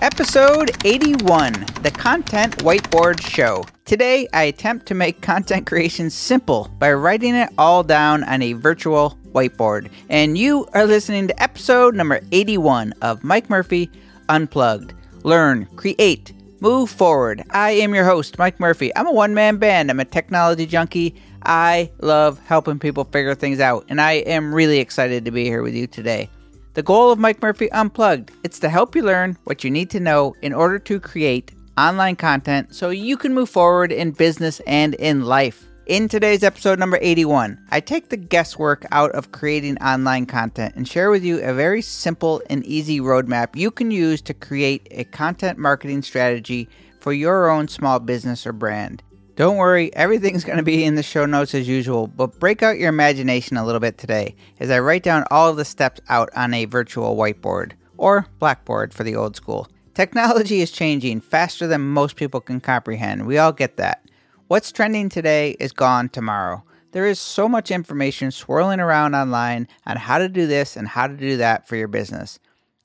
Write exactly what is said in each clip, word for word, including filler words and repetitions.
Episode eighty-one, The Content Whiteboard Show. Today, I attempt to make content creation simple by writing it all down on a virtual whiteboard. And you are listening to episode number eighty-one of Mike Murphy Unplugged. Learn, create, move forward. I am your host, Mike Murphy. I'm a one-man band. I'm a technology junkie. I love helping people figure things out, and I am really excited to be here with you today. The goal of Mike Murphy Unplugged, it's to help you learn what you need to know in order to create online content so you can move forward in business and in life. In today's episode number eighty-one, I take the guesswork out of creating online content and share with you a very simple and easy roadmap you can use to create a content marketing strategy for your own small business or brand. Don't worry, everything's going to be in the show notes as usual, but break out your imagination a little bit today as I write down all of the steps out on a virtual whiteboard, or blackboard for the old school. Technology is changing faster than most people can comprehend. We all get that. What's trending today is gone tomorrow. There is so much information swirling around online on how to do this and how to do that for your business.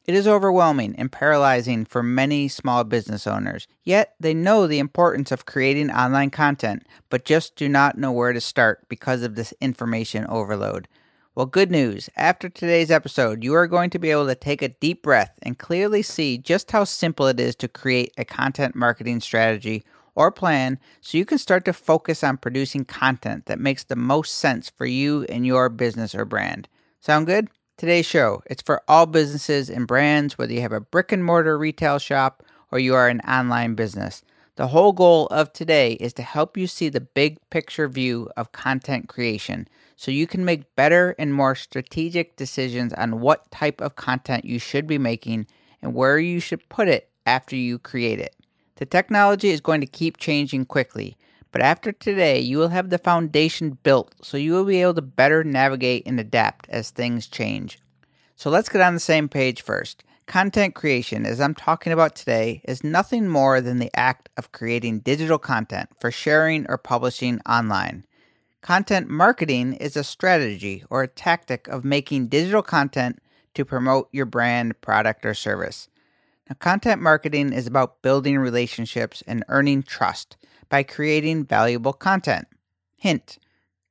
It is overwhelming and paralyzing for many small business owners, yet they know the importance of creating online content, but just do not know where to start because of this information overload. Well, good news. After today's episode, you are going to be able to take a deep breath and clearly see just how simple it is to create a content marketing strategy or plan so you can start to focus on producing content that makes the most sense for you and your business or brand. Sound good? Today's show, it's for all businesses and brands, whether you have a brick and mortar retail shop or you are an online business. The whole goal of today is to help you see the big picture view of content creation so you can make better and more strategic decisions on what type of content you should be making and where you should put it after you create it. The technology is going to keep changing quickly, but after today, you will have the foundation built so you will be able to better navigate and adapt as things change. So let's get on the same page first. Content creation, as I'm talking about today, is nothing more than the act of creating digital content for sharing or publishing online. Content marketing is a strategy or a tactic of making digital content to promote your brand, product, or service. Now, content marketing is about building relationships and earning trust by creating valuable content. Hint,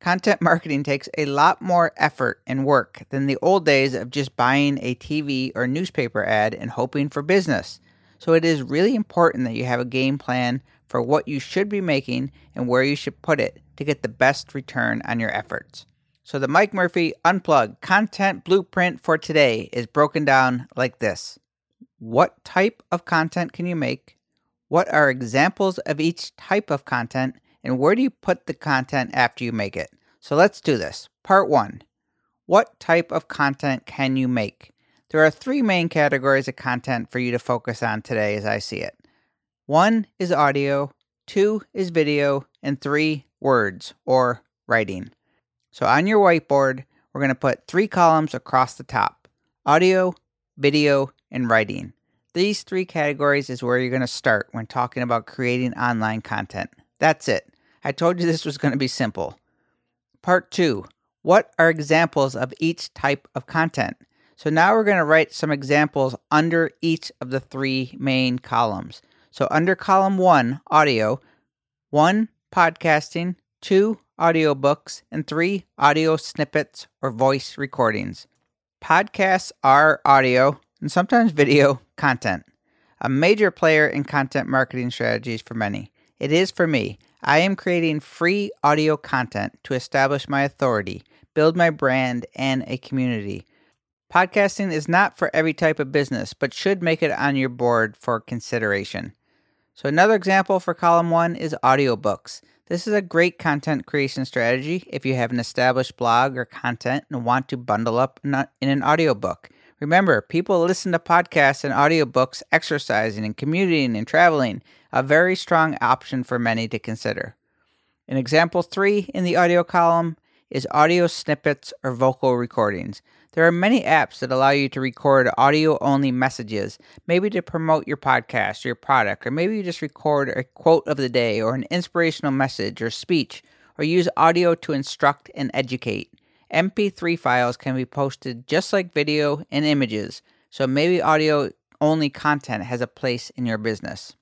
content marketing takes a lot more effort and work than the old days of just buying a T V or newspaper ad and hoping for business. So it is really important that you have a game plan for what you should be making and where you should put it to get the best return on your efforts. So the Mike Murphy Unplugged content blueprint for today is broken down like this. What type of content can you make? What are examples of each type of content, and where do you put the content after you make it? So let's do this. Part one, what type of content can you make? There are three main categories of content for you to focus on today as I see it. One is audio, two is video, and three, words or writing. So on your whiteboard, we're going to put three columns across the top, audio, video, and writing. These three categories is where you're going to start when talking about creating online content. That's it. I told you this was going to be simple. Part two, what are examples of each type of content? So now we're going to write some examples under each of the three main columns. So under column one, audio, one, podcasting, two, audiobooks, and three, audio snippets or voice recordings. Podcasts are audio and sometimes video content, a major player in content marketing strategies for many. It is for me. I am creating free audio content to establish my authority, build my brand, and a community. Podcasting is not for every type of business, but should make it on your board for consideration. So another example for column one is audiobooks. This is a great content creation strategy if you have an established blog or content and want to bundle up in an audiobook. Remember, people listen to podcasts and audiobooks, exercising and commuting and traveling, a very strong option for many to consider. In example three in the audio column is audio snippets or vocal recordings. There are many apps that allow you to record audio-only messages, maybe to promote your podcast or your product, or maybe you just record a quote of the day or an inspirational message or speech, or use audio to instruct and educate. M P three files can be posted just like video and images, so maybe audio only content has a place in your business.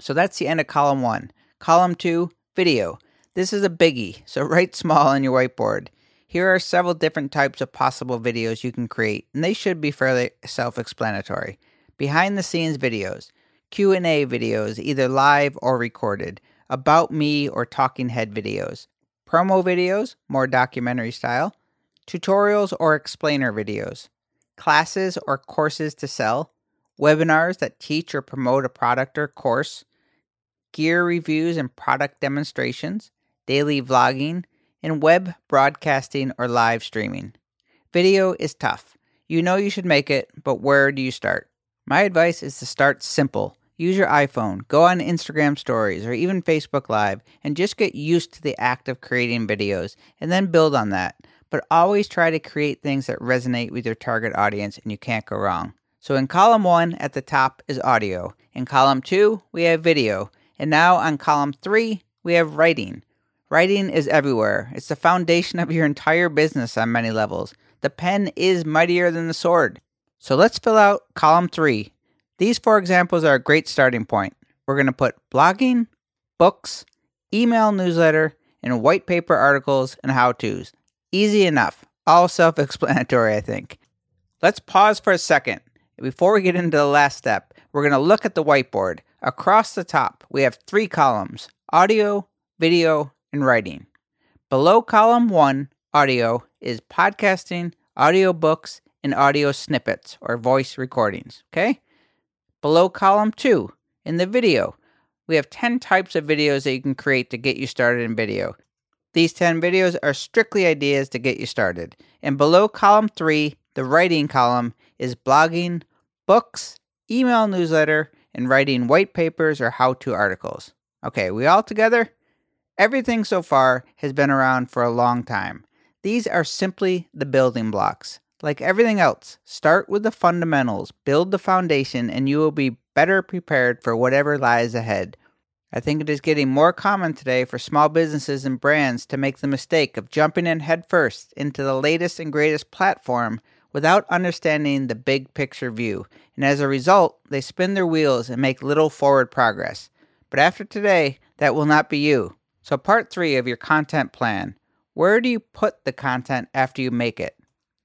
So that's the end of column one. Column two, video. This is a biggie, so write small on your whiteboard. Here are several different types of possible videos you can create, and they should be fairly self-explanatory. Behind-the-scenes videos, Q and A videos, either live or recorded, about me or talking head videos, promo videos, more documentary style, tutorials or explainer videos, classes or courses to sell, webinars that teach or promote a product or course, gear reviews and product demonstrations, daily vlogging, and web broadcasting or live streaming. Video is tough. You know you should make it, but where do you start? My advice is to start simple. Use your iPhone, go on Instagram Stories or even Facebook Live, and just get used to the act of creating videos, and then build on that. But always try to create things that resonate with your target audience, and you can't go wrong. So in column one, at the top is audio. In column two, we have video. And now on column three, we have writing. Writing is everywhere. It's the foundation of your entire business on many levels. The pen is mightier than the sword. So let's fill out column three. These four examples are a great starting point. We're going to put blogging, books, email newsletter, and white paper articles and how-tos. Easy enough. All self-explanatory, I think. Let's pause for a second. Before we get into the last step, we're going to look at the whiteboard. Across the top, we have three columns: audio, video, and writing. Below column one, audio, is podcasting, audiobooks, and audio snippets or voice recordings, okay? Below column two, in the video, we have ten types of videos that you can create to get you started in video. These ten videos are strictly ideas to get you started. And below column three, the writing column, is blogging, books, email newsletter, and writing white papers or how-to articles. Okay, we all together? Everything so far has been around for a long time. These are simply the building blocks. Like everything else, start with the fundamentals, build the foundation, and you will be better prepared for whatever lies ahead. I think it is getting more common today for small businesses and brands to make the mistake of jumping in headfirst into the latest and greatest platform without understanding the big picture view, and as a result, they spin their wheels and make little forward progress. But after today, that will not be you. So part three of your content plan. Where do you put the content after you make it?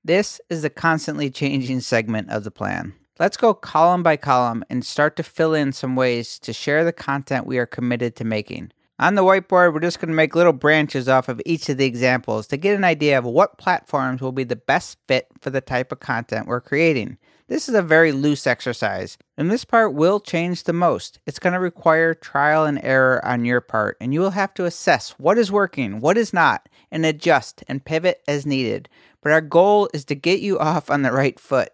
This is the constantly changing segment of the plan. Let's go column by column and start to fill in some ways to share the content we are committed to making. On the whiteboard, we're just going to make little branches off of each of the examples to get an idea of what platforms will be the best fit for the type of content we're creating. This is a very loose exercise, and this part will change the most. It's going to require trial and error on your part, and you will have to assess what is working, what is not, and adjust and pivot as needed. But our goal is to get you off on the right foot.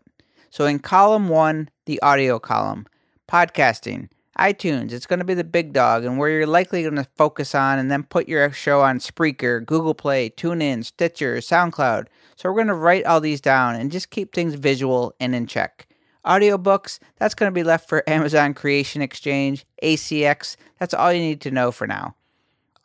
So in column one, the audio column, podcasting, iTunes, it's going to be the big dog and where you're likely going to focus on and then put your show on Spreaker, Google Play, TuneIn, Stitcher, SoundCloud. So we're going to write all these down and just keep things visual and in check. Audiobooks, that's going to be left for Amazon Creation Exchange, A C X. That's all you need to know for now.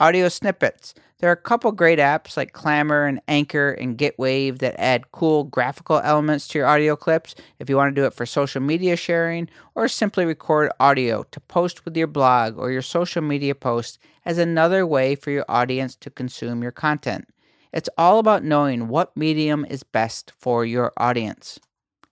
Audio snippets. There are a couple great apps like Clamor and Anchor and GetWave that add cool graphical elements to your audio clips if you want to do it for social media sharing, or simply record audio to post with your blog or your social media posts as another way for your audience to consume your content. It's all about knowing what medium is best for your audience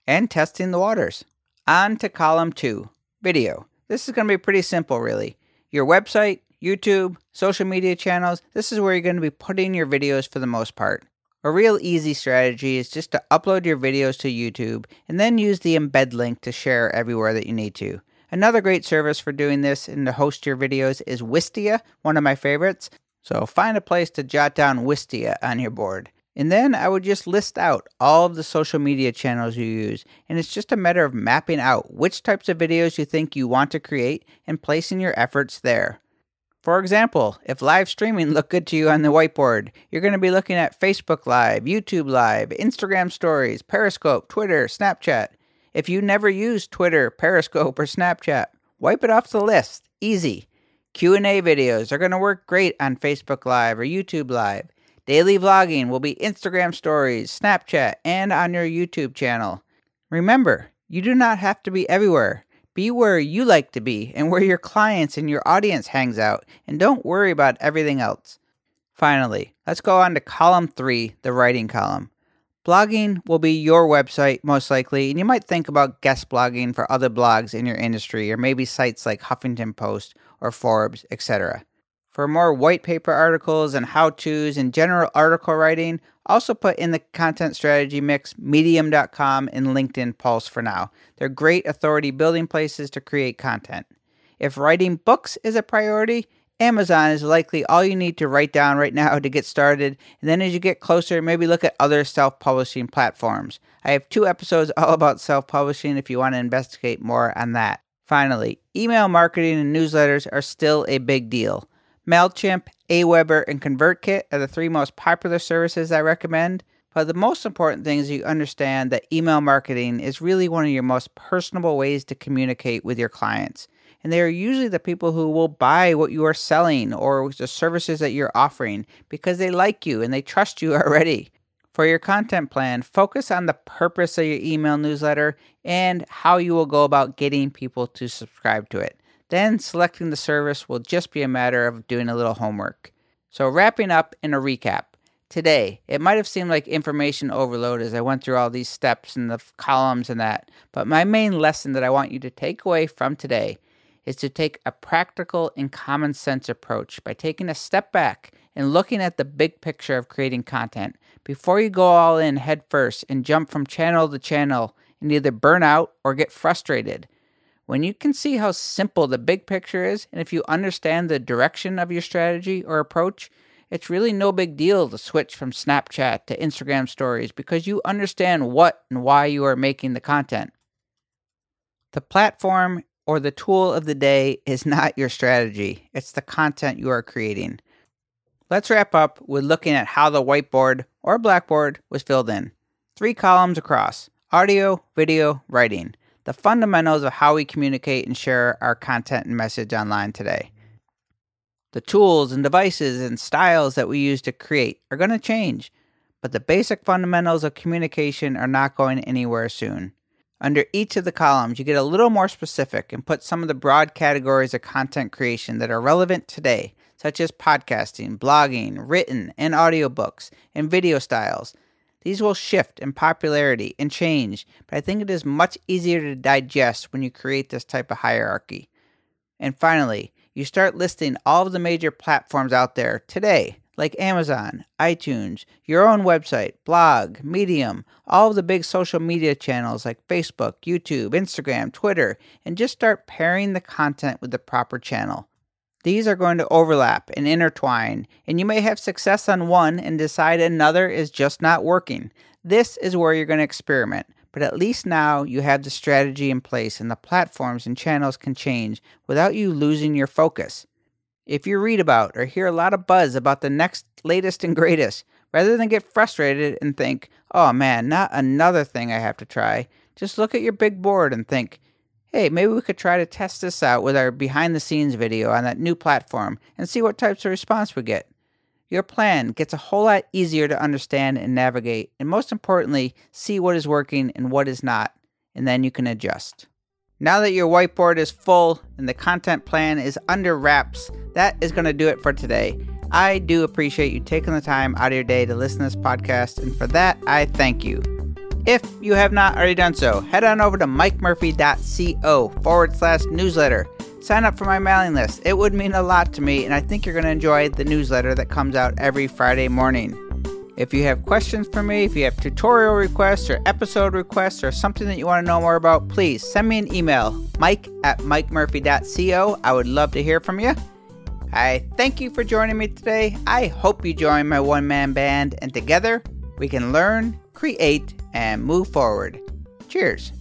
and testing the waters. On to column two, video. This is going to be pretty simple, really. Your website, YouTube, social media channels, this is where you're going to be putting your videos for the most part. A real easy strategy is just to upload your videos to YouTube and then use the embed link to share everywhere that you need to. Another great service for doing this and to host your videos is Wistia, one of my favorites. So find a place to jot down Wistia on your board. And then I would just list out all of the social media channels you use, and it's just a matter of mapping out which types of videos you think you want to create and placing your efforts there. For example, if live streaming looked good to you on the whiteboard, you're going to be looking at Facebook Live, YouTube Live, Instagram Stories, Periscope, Twitter, Snapchat. If you never use Twitter, Periscope, or Snapchat, wipe it off the list. Easy. Q and A videos are going to work great on Facebook Live or YouTube Live. Daily vlogging will be Instagram Stories, Snapchat, and on your YouTube channel. Remember, You do not have to be everywhere. Be where you like to be and where your clients and your audience hangs out, and don't worry about everything else. Finally, let's go on to column three, the writing column. Blogging will be your website, most likely, and you might think about guest blogging for other blogs in your industry, or maybe sites like Huffington Post or Forbes, et cetera. For more white paper articles and how-tos and general article writing, also put in the content strategy mix medium dot com and LinkedIn Pulse for now. They're great authority building places to create content. If writing books is a priority, Amazon is likely all you need to write down right now to get started, and then as you get closer, maybe look at other self-publishing platforms. I have two episodes all about self-publishing if you want to investigate more on that. Finally, email marketing and newsletters are still a big deal. MailChimp, AWeber, and ConvertKit are the three most popular services I recommend, but the most important thing is you understand that email marketing is really one of your most personable ways to communicate with your clients. And they are usually the people who will buy what you are selling or the services that you're offering because they like you and they trust you already. For your content plan, focus on the purpose of your email newsletter and how you will go about getting people to subscribe to it. Then selecting the service will just be a matter of doing a little homework. So wrapping up in a recap. Today, it might have seemed like information overload as I went through all these steps and the columns and that, but my main lesson that I want you to take away from today is to take a practical and common sense approach by taking a step back and looking at the big picture of creating content before you go all in head first and jump from channel to channel and either burn out or get frustrated. When you can see how simple the big picture is, and if you understand the direction of your strategy or approach, it's really no big deal to switch from Snapchat to Instagram Stories because you understand what and why you are making the content. The platform or the tool of the day is not your strategy. It's the content you are creating. Let's wrap up with looking at how the whiteboard or blackboard was filled in. Three columns across: audio, video, writing. The fundamentals of how we communicate and share our content and message online today. The tools and devices and styles that we use to create are going to change, but the basic fundamentals of communication are not going anywhere soon. Under each of the columns, you get a little more specific and put some of the broad categories of content creation that are relevant today, such as podcasting, blogging, written and audiobooks, and video styles. These will shift in popularity and change, but I think it is much easier to digest when you create this type of hierarchy. And finally, you start listing all of the major platforms out there today, like Amazon, iTunes, your own website, blog, Medium, all of the big social media channels like Facebook, YouTube, Instagram, Twitter, and just start pairing the content with the proper channel. These are going to overlap and intertwine, and you may have success on one and decide another is just not working. This is where you're going to experiment, but at least now you have the strategy in place and the platforms and channels can change without you losing your focus. If you read about or hear a lot of buzz about the next latest and greatest, rather than get frustrated and think, oh man, not another thing I have to try, just look at your big board and think, hey, maybe we could try to test this out with our behind-the-scenes video on that new platform and see what types of response we get. Your plan gets a whole lot easier to understand and navigate, and most importantly, see what is working and what is not, and then you can adjust. Now that your whiteboard is full and the content plan is under wraps, that is going to do it for today. I do appreciate you taking the time out of your day to listen to this podcast, and for that, I thank you. If you have not already done so, head on over to mikemurphy.co forward slash newsletter. Sign up for my mailing list. It would mean a lot to me, and I think you're going to enjoy the newsletter that comes out every Friday morning. If you have questions for me, if you have tutorial requests or episode requests or something that you want to know more about, please send me an email, mike at mikemurphy.co. I would love to hear from you. I thank you for joining me today. I hope you join my one-man band, and together we can learn, create, and move forward. Cheers.